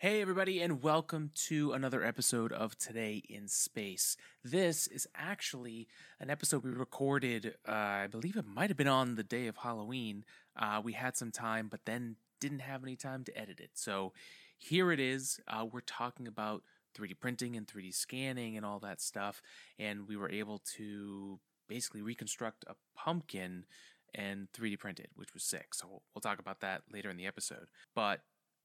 Hey everybody, and welcome to another episode of Today in Space. This is actually an episode we recorded, I believe it might have been on the day of Halloween. We had some time, but then didn't have any time to edit it. So here it is. We're talking about 3D printing and 3D scanning and all that stuff. And we were able to basically reconstruct a pumpkin and 3D print it, which was sick. So we'll talk about that later in the episode. But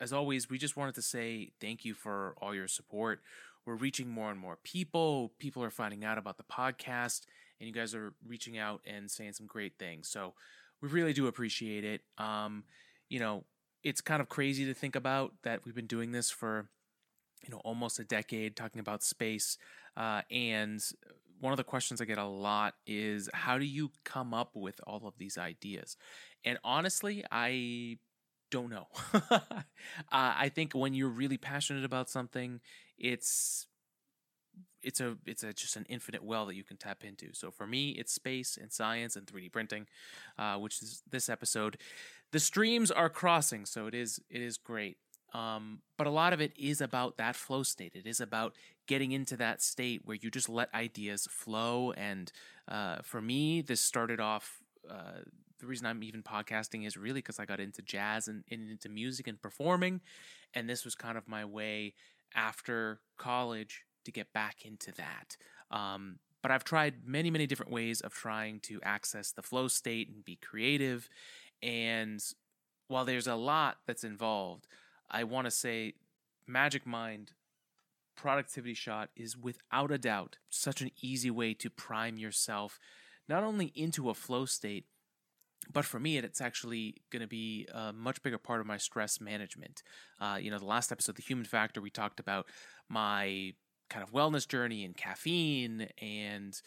as always, we just wanted to say thank you for all your support. We're reaching more and more people. People are finding out about the podcast, and you guys are reaching out and saying some great things. So we really do appreciate it. It's kind of crazy to think about that we've been doing this for, almost a decade, talking about space. And one of the questions I get a lot is, how do you come up with all of these ideas? And honestly, I don't know. I think when you're really passionate about something, it's just an infinite well that you can tap into. So for me, it's space and science and 3D printing, which is this episode. The streams are crossing, so it is great. But a lot of it is about that flow state. It is about getting into that state where you just let ideas flow. And for me, this started off. The reason I'm even podcasting is really because I got into jazz and into music and performing. And this was kind of my way after college to get back into that. But I've tried many, many different ways of trying to access the flow state and be creative. And while there's a lot that's involved, I want to say Magic Mind Productivity Shot is without a doubt such an easy way to prime yourself not only into a flow state, but for me, it's actually going to be a much bigger part of my stress management. The last episode, The Human Factor, we talked about my kind of wellness journey and caffeine and,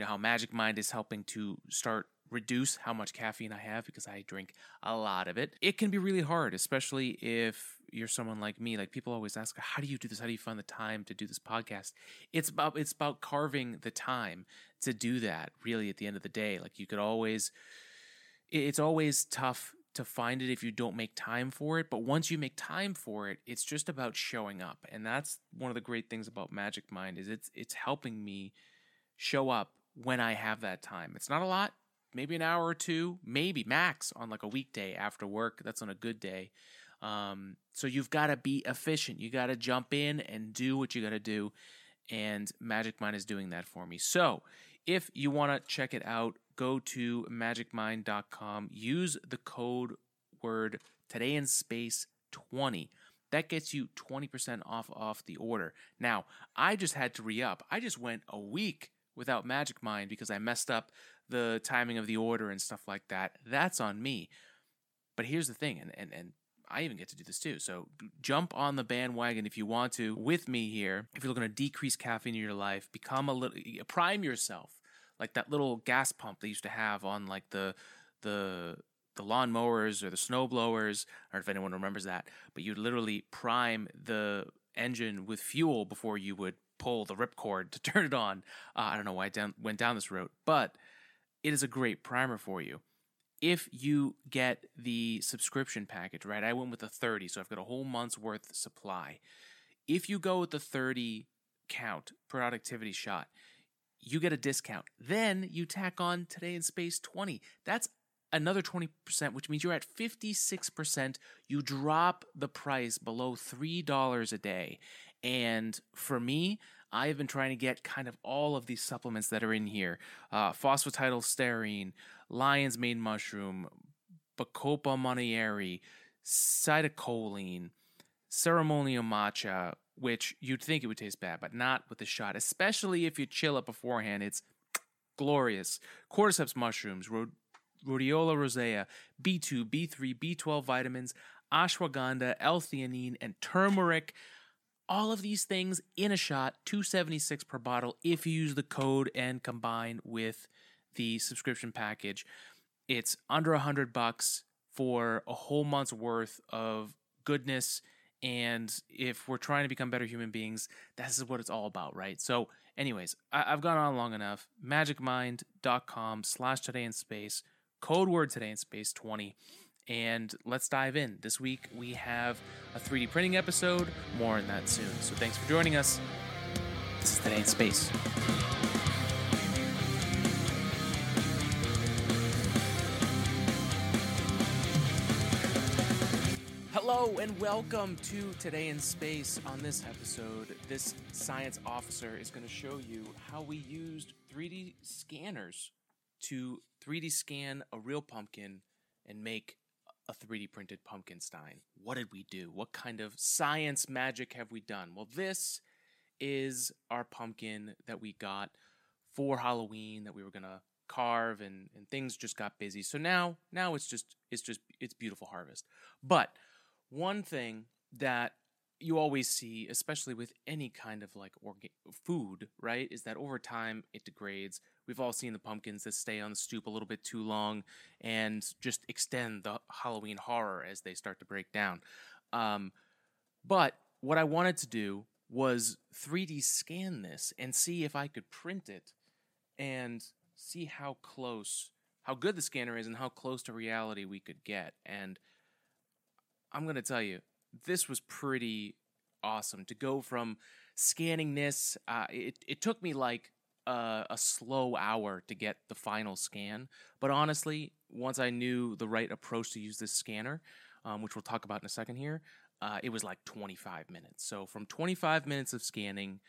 how Magic Mind is helping to start reduce how much caffeine I have because I drink a lot of it. It can be really hard, especially if you're someone like me. Like, people always ask, how do you do this? How do you find the time to do this podcast? It's about carving the time to do that, really, at the end of the day. Like, you could always... It's always tough to find it if you don't make time for it. But once you make time for it, it's just about showing up. And that's one of the great things about Magic Mind is it's helping me show up when I have that time. It's not a lot, maybe an hour or two, maybe max on like a weekday after work. That's on a good day. So you've got to be efficient. You got to jump in and do what you got to do. And Magic Mind is doing that for me. So if you want to check it out, go to magicmind.com, use the code word Today in Space 20. That gets you 20% off the order. Now, I just had to re-up. I just went a week without Magic Mind because I messed up the timing of the order and stuff like that. That's on me. But here's the thing, and I even get to do this too. So jump on the bandwagon if you want to with me here. If you're looking to decrease caffeine in your life, prime yourself. Like that little gas pump they used to have on like the lawn mowers or the snow blowers, or if anyone remembers that. But you'd literally prime the engine with fuel before you would pull the ripcord to turn it on. I don't know why I went down this road, but it is a great primer for you. If you get the subscription package, right? I went with the 30, so I've got a whole month's worth supply. If you go with the 30 count productivity shot, you get a discount. Then you tack on Today in Space 20. That's another 20%, which means you're at 56%. You drop the price below $3 a day. And for me, I've been trying to get kind of all of these supplements that are in here. Phosphatidylserine, lion's mane mushroom, Bacopa monieri, cytocholine, ceremonial matcha, which you'd think it would taste bad, but not with the shot, especially if you chill it beforehand. It's glorious. Cordyceps mushrooms, rhodiola rosea, B2, B3, B12 vitamins, ashwagandha, L-theanine, and turmeric. All of these things in a shot, $2.76 per bottle if you use the code and combine with the subscription package. It's under $100 for a whole month's worth of goodness. And if we're trying to become better human beings, this is what it's all about, right? So anyways, I've gone on long enough. magicmind.com/todayinSpace, code word Today in Space 20, and let's dive in. This week we have a 3D printing episode, more on that soon. So thanks for joining us. This is Today in Space. Hello and welcome to Today in Space. On this episode, this science officer is going to show you how we used 3D scanners to 3D scan a real pumpkin and make a 3D printed pumpkin stein. What did we do? What kind of science magic have we done? Well, this is our pumpkin that we got for Halloween that we were going to carve, and things just got busy. So now it's beautiful harvest. But one thing that you always see, especially with any kind of like food, right, is that over time it degrades. We've all seen the pumpkins that stay on the stoop a little bit too long and just extend the Halloween horror as they start to break down. But what I wanted to do was 3D scan this and see if I could print it and see how close, how good the scanner is and how close to reality we could get. And I'm going to tell you, this was pretty awesome to go from scanning this. It took me like a slow hour to get the final scan. But honestly, once I knew the right approach to use this scanner, which we'll talk about in a second here, it was like 25 minutes. So from 25 minutes of scanning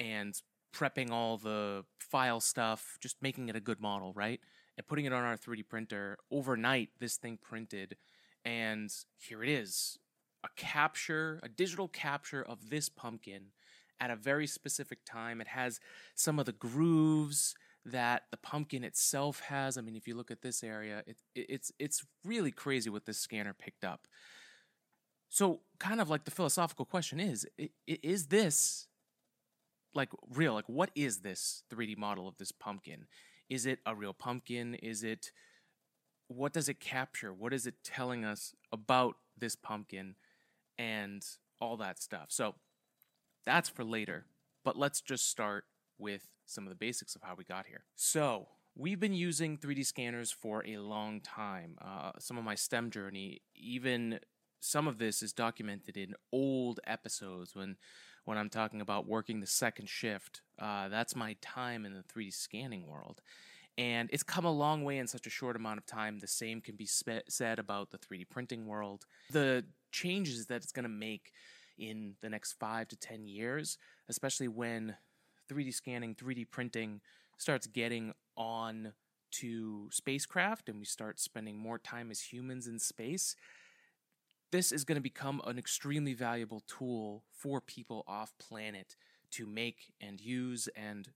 and prepping all the file stuff, just making it a good model, right? And putting it on our 3D printer, overnight, this thing printed. And here it is, a capture, a digital capture of this pumpkin at a very specific time. It has some of the grooves that the pumpkin itself has. I mean, if you look at this area, it's really crazy what this scanner picked up. So kind of like the philosophical question is this like real? Like, what is this 3D model of this pumpkin? Is it a real pumpkin? What does it capture? What is it telling us about this pumpkin and all that stuff? So that's for later, but let's just start with some of the basics of how we got here. So we've been using 3D scanners for a long time. Some of my STEM journey, even some of this is documented in old episodes when I'm talking about working the second shift. That's my time in the 3D scanning world. And it's come a long way in such a short amount of time. The same can be said about the 3D printing world. The changes that it's going to make in the next 5 to 10 years, especially when 3D scanning, 3D printing starts getting on to spacecraft and we start spending more time as humans in space, this is going to become an extremely valuable tool for people off planet to make and use and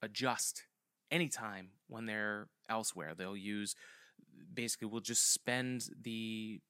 adjust anytime when they're elsewhere. They'll use, basically we'll just spend the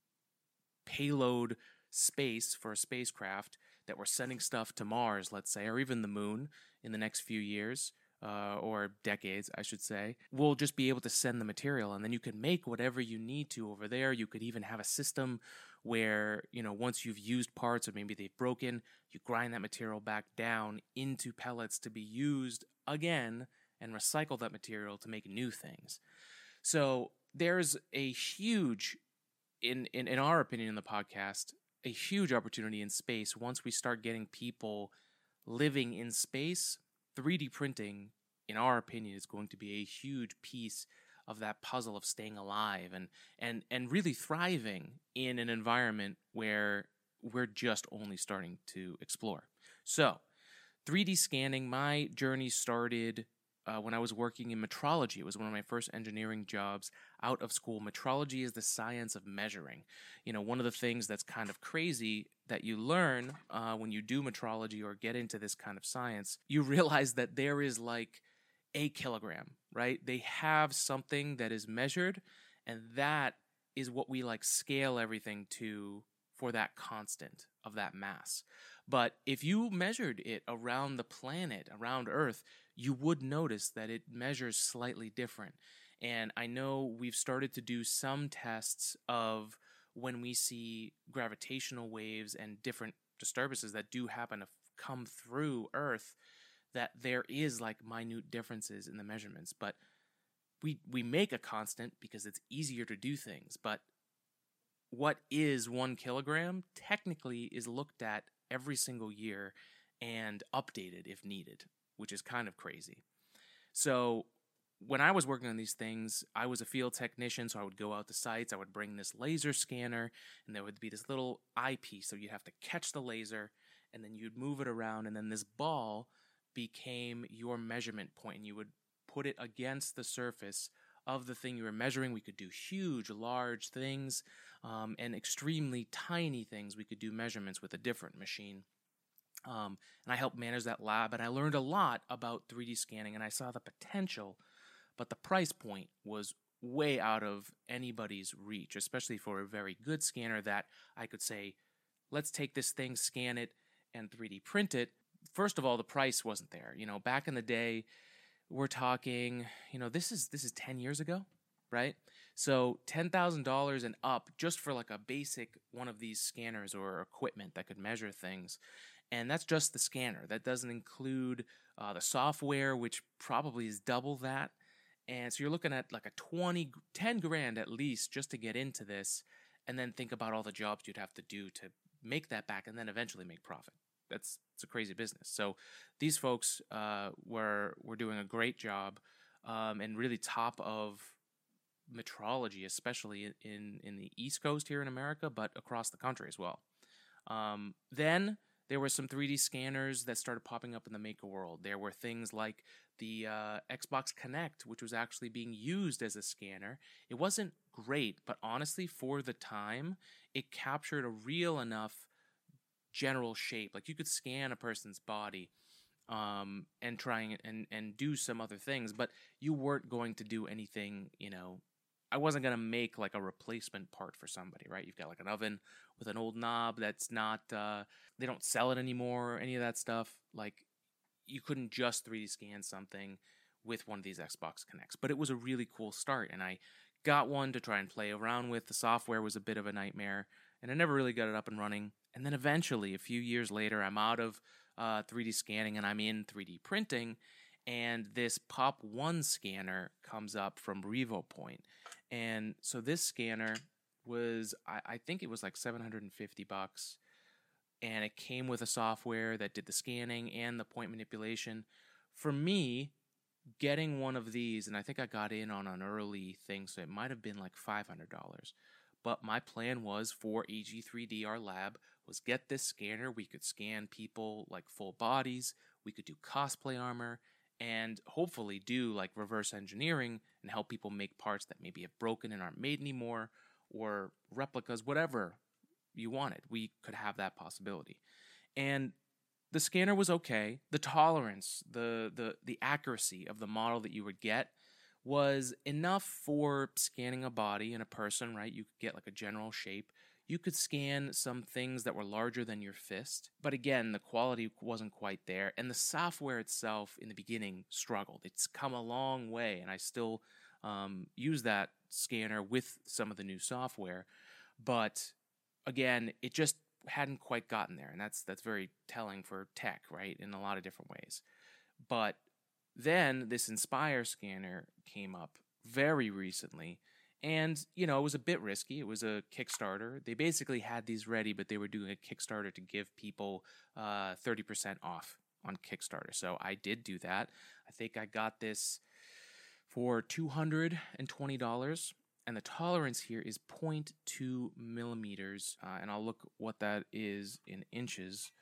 payload space for a spacecraft that we're sending stuff to Mars, let's say, or even the moon in the next few years, or decades, I should say. We'll just be able to send the material, and then you can make whatever you need to over there. You could even have a system where, you know, once you've used parts or maybe they've broken, you grind that material back down into pellets to be used again and recycle that material to make new things. So there's a huge, in our opinion in the podcast, a huge opportunity in space once we start getting people living in space. 3D printing, in our opinion, is going to be a huge piece of that puzzle of staying alive and really thriving in an environment where we're just only starting to explore. So 3D scanning, my journey started when I was working in metrology. It was one of my first engineering jobs out of school. Metrology is the science of measuring. You know, one of the things that's kind of crazy that you learn when you do metrology or get into this kind of science, you realize that there is like a kilogram, right? They have something that is measured, and that is what we like scale everything to for that constant of that mass. But if you measured it around the planet, around Earth, you would notice that it measures slightly different. And I know we've started to do some tests of when we see gravitational waves and different disturbances that do happen to come through Earth, that there is like minute differences in the measurements. But we make a constant because it's easier to do things. But what is 1 kilogram technically is looked at every single year and updated if needed, which is kind of crazy. So when I was working on these things, I was a field technician, so I would go out to sites, I would bring this laser scanner, and there would be this little eyepiece, so you'd have to catch the laser, and then you'd move it around, and then this ball became your measurement point, and you would put it against the surface of the thing you were measuring. We could do huge, large things, and extremely tiny things. We could do measurements with a different machine. And I helped manage that lab, and I learned a lot about 3D scanning, and I saw the potential, but the price point was way out of anybody's reach, especially for a very good scanner that I could say, let's take this thing, scan it, and 3D print it. First of all, the price wasn't there. You know, back in the day, we're talking, you know, this is 10 years ago, right? So $10,000 and up just for like a basic one of these scanners or equipment that could measure things. And that's just the scanner. That doesn't include the software, which probably is double that. And so you're looking at like a 10 grand at least just to get into this, and then think about all the jobs you'd have to do to make that back and then eventually make profit. It's a crazy business. So these folks were doing a great job and really top of metrology, especially in the East Coast here in America, but across the country as well. Then there were some 3D scanners that started popping up in the maker world. There were things like the Xbox Kinect, which was actually being used as a scanner. It wasn't great, but honestly, for the time, it captured a real enough general shape. Like you could scan a person's body and try and do some other things, but you weren't going to do anything, you know, I wasn't going to make like a replacement part for somebody, right? You've got like an oven with an old knob that's not, they don't sell it anymore or any of that stuff. Like you couldn't just 3D scan something with one of these Xbox Kinects, but it was a really cool start. And I got one to try and play around with. The software was a bit of a nightmare and I never really got it up and running. And then eventually, a few years later, I'm out of 3D scanning and I'm in 3D printing. And this Pop 1 scanner comes up from Revopoint. And so this scanner was, I think it was like $750. And it came with a software that did the scanning and the point manipulation. For me, getting one of these, and I think I got in on an early thing, so it might have been like $500. But my plan was for AG3D, our lab, was get this scanner. We could scan people like full bodies. We could do cosplay armor. And hopefully do like reverse engineering and help people make parts that maybe have broken and aren't made anymore, or replicas, whatever you wanted. We could have that possibility. And the scanner was okay. The tolerance, the accuracy of the model that you would get was enough for scanning a body and a person, right? You could get like a general shape. You could scan some things that were larger than your fist, but again, the quality wasn't quite there, and the software itself in the beginning struggled. It's come a long way, and I still use that scanner with some of the new software, but again, it just hadn't quite gotten there, and that's very telling for tech, right, in a lot of different ways. But then this Inspire scanner came up very recently. And, you know, it was a bit risky. It was a Kickstarter. They basically had these ready, but they were doing a Kickstarter to give people 30% off on Kickstarter. So I did do that. I think I got this for $220. And the tolerance here is 0.2 millimeters. And I'll look what that is in inches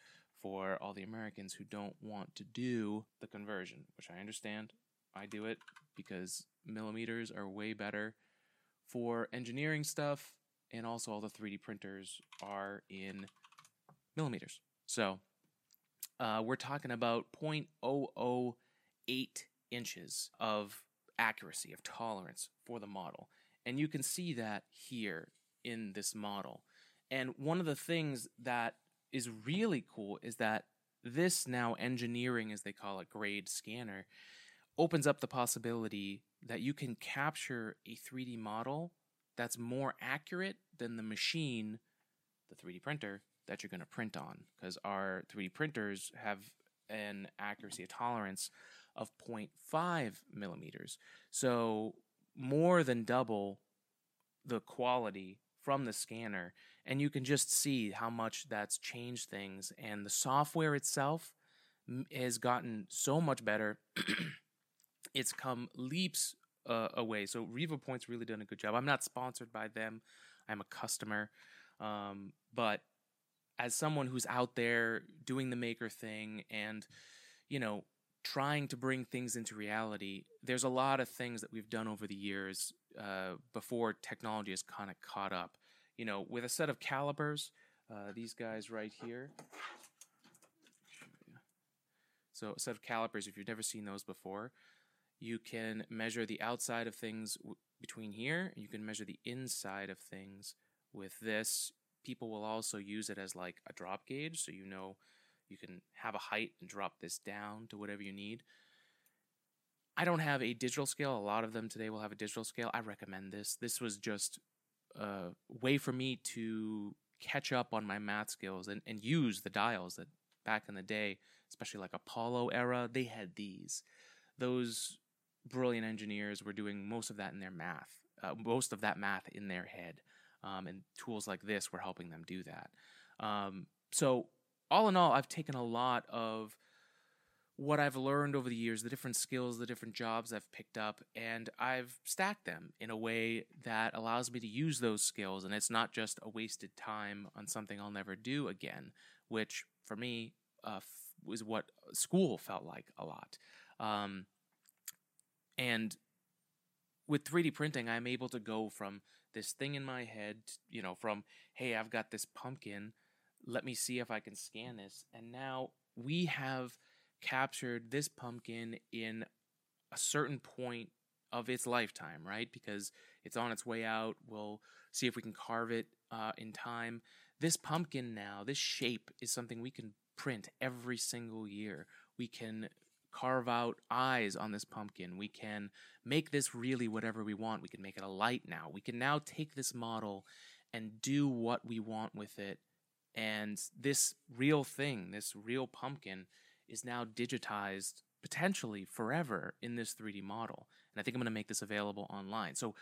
for all the Americans who don't want to do the conversion, which I understand. I do it because millimeters are way better for engineering stuff, and also all the 3D printers are in millimeters. So we're talking about 0.008 inches of accuracy, of tolerance for the model. And you can see that here in this model. And one of the things that is really cool is that this now engineering, as they call it, grade scanner, opens up the possibility that you can capture a 3D model that's more accurate than the machine, the 3D printer, that you're going to print on. Because our 3D printers have an accuracy, a tolerance of 0.5 millimeters. So more than double the quality from the scanner, and you can just see how much that's changed things. And the software itself has gotten so much better. It's come leaps away. So Revopoint's really done a good job. I'm not sponsored by them. I'm a customer. But as someone who's out there doing the maker thing and, you know, trying to bring things into reality, there's a lot of things that we've done over the years before technology has kind of caught up. You know, with a set of calipers, these guys right here. So a set of calipers, if you've never seen those before, you can measure the outside of things between here, and you can measure the inside of things with this. People will also use it as like a drop gauge, so you know you can have a height and drop this down to whatever you need. I don't have a digital scale. A lot of them today will have a digital scale. I recommend this. This was just a way for me to catch up on my math skills and use the dials that back in the day, especially like Apollo era, they had these. Those brilliant engineers were doing most of that in their math, most of that math in their head. And tools like this were helping them do that. So all in all, I've taken a lot of what I've learned over the years, the different skills, the different jobs I've picked up, and I've stacked them in a way that allows me to use those skills, and it's not just a wasted time on something I'll never do again, which for me was what school felt like a lot. And with 3D printing, I'm able to go from this thing in my head, you know, from, hey, I've got this pumpkin, let me see if I can scan this. And now we have captured this pumpkin in a certain point of its lifetime, right? Because it's on its way out. We'll see if we can carve it in time. This pumpkin now, this shape is something we can print every single year. We can carve out eyes on this pumpkin. We can make this really whatever we want. We can make it a light now. We can now take this model and do what we want with it. And this real thing, this real pumpkin, is now digitized potentially forever in this 3D model. And I think I'm going to make this available online. So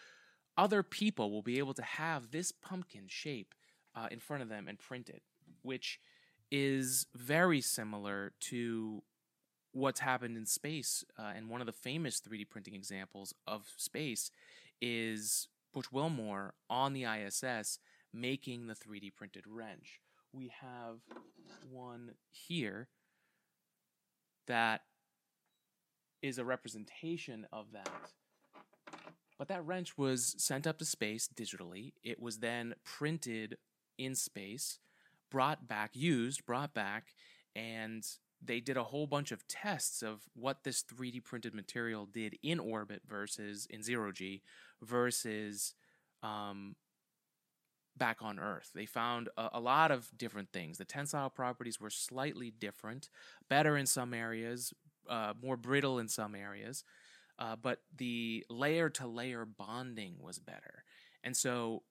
other people will be able to have this pumpkin shape in front of them and print it, which is very similar to what's happened in space. And one of the famous 3D printing examples of space is Butch Wilmore on the ISS making the 3D printed wrench. We have one here that is a representation of that. But that wrench was sent up to space digitally. It was then printed in space, brought back, used, brought back, and they did a whole bunch of tests of what this 3D printed material did in orbit versus in zero-G versus back on Earth. They found a lot of different things. The tensile properties were slightly different, better in some areas, more brittle in some areas, but the layer-to-layer bonding was better. And so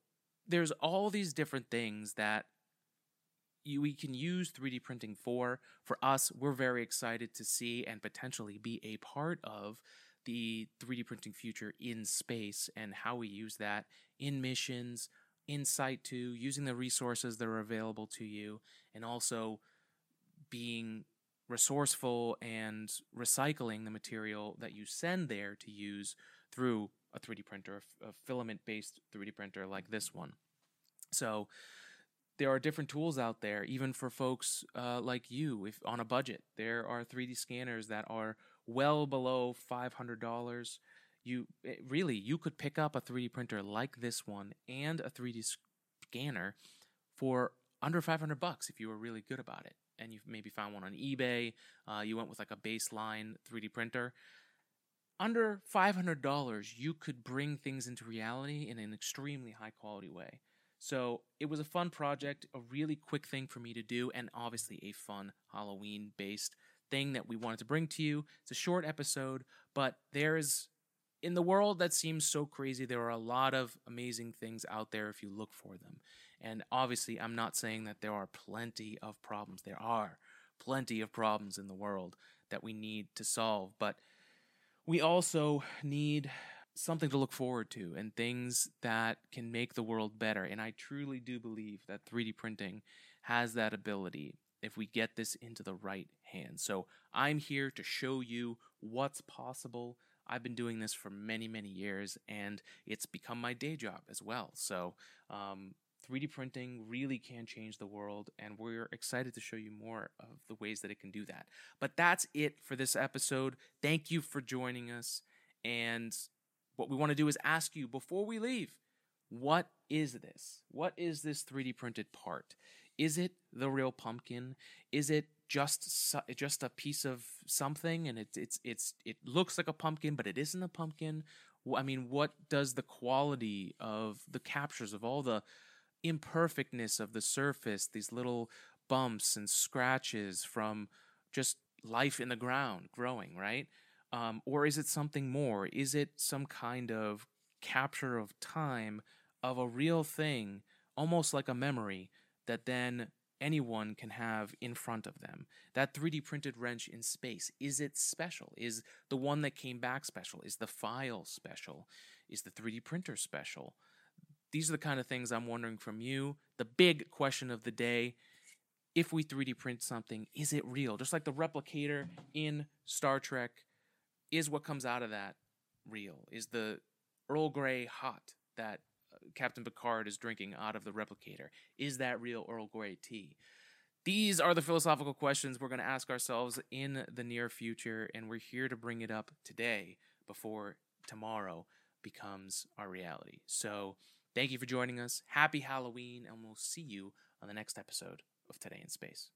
there's all these different things that we can use 3D printing for. For us, we're very excited to see and potentially be a part of the 3D printing future in space and how we use that in missions, in situ, using the resources that are available to you, and also being resourceful and recycling the material that you send there to use through a 3D printer, a filament-based 3D printer like this one. So there are different tools out there, even for folks like you, if on a budget. There are 3D scanners that are well below $500. You could pick up a 3D printer like this one and a 3D scanner for under $500 if you were really good about it, and you maybe found one on eBay. You went with like a baseline 3D printer. Under $500, you could bring things into reality in an extremely high quality way. So it was a fun project, a really quick thing for me to do, and obviously a fun Halloween-based thing that we wanted to bring to you. It's a short episode, but there is, in the world that seems so crazy, there are a lot of amazing things out there if you look for them. And obviously, I'm not saying that there are plenty of problems. There are plenty of problems in the world that we need to solve. But we also need something to look forward to and things that can make the world better. And I truly do believe that 3D printing has that ability if we get this into the right hands. So I'm here to show you what's possible. I've been doing this for many, many years, and it's become my day job as well. So 3D printing really can change the world, and we're excited to show you more of the ways that it can do that. But that's it for this episode. Thank you for joining us. And what we want to do is ask you before we leave, what is this? What is this 3D printed part? Is it the real pumpkin? Is it just a piece of something, and it looks like a pumpkin, but it isn't a pumpkin? I mean, what does the quality of the captures of all the imperfectness of the surface, these little bumps and scratches from just life in the ground growing, right? Or is it something more? Is it some kind of capture of time of a real thing, almost like a memory that then anyone can have in front of them? That 3D printed wrench in space, is it special? Is the one that came back special? Is the file special? Is the 3D printer special? These are the kind of things I'm wondering from you. The big question of the day: if we 3D print something, is it real? Just like the replicator in Star Trek, is what comes out of that real? Is the Earl Grey hot that Captain Picard is drinking out of the replicator, is that real Earl Grey tea? These are the philosophical questions we're going to ask ourselves in the near future, and we're here to bring it up today before tomorrow becomes our reality. So thank you for joining us. Happy Halloween, and we'll see you on the next episode of Today in Space.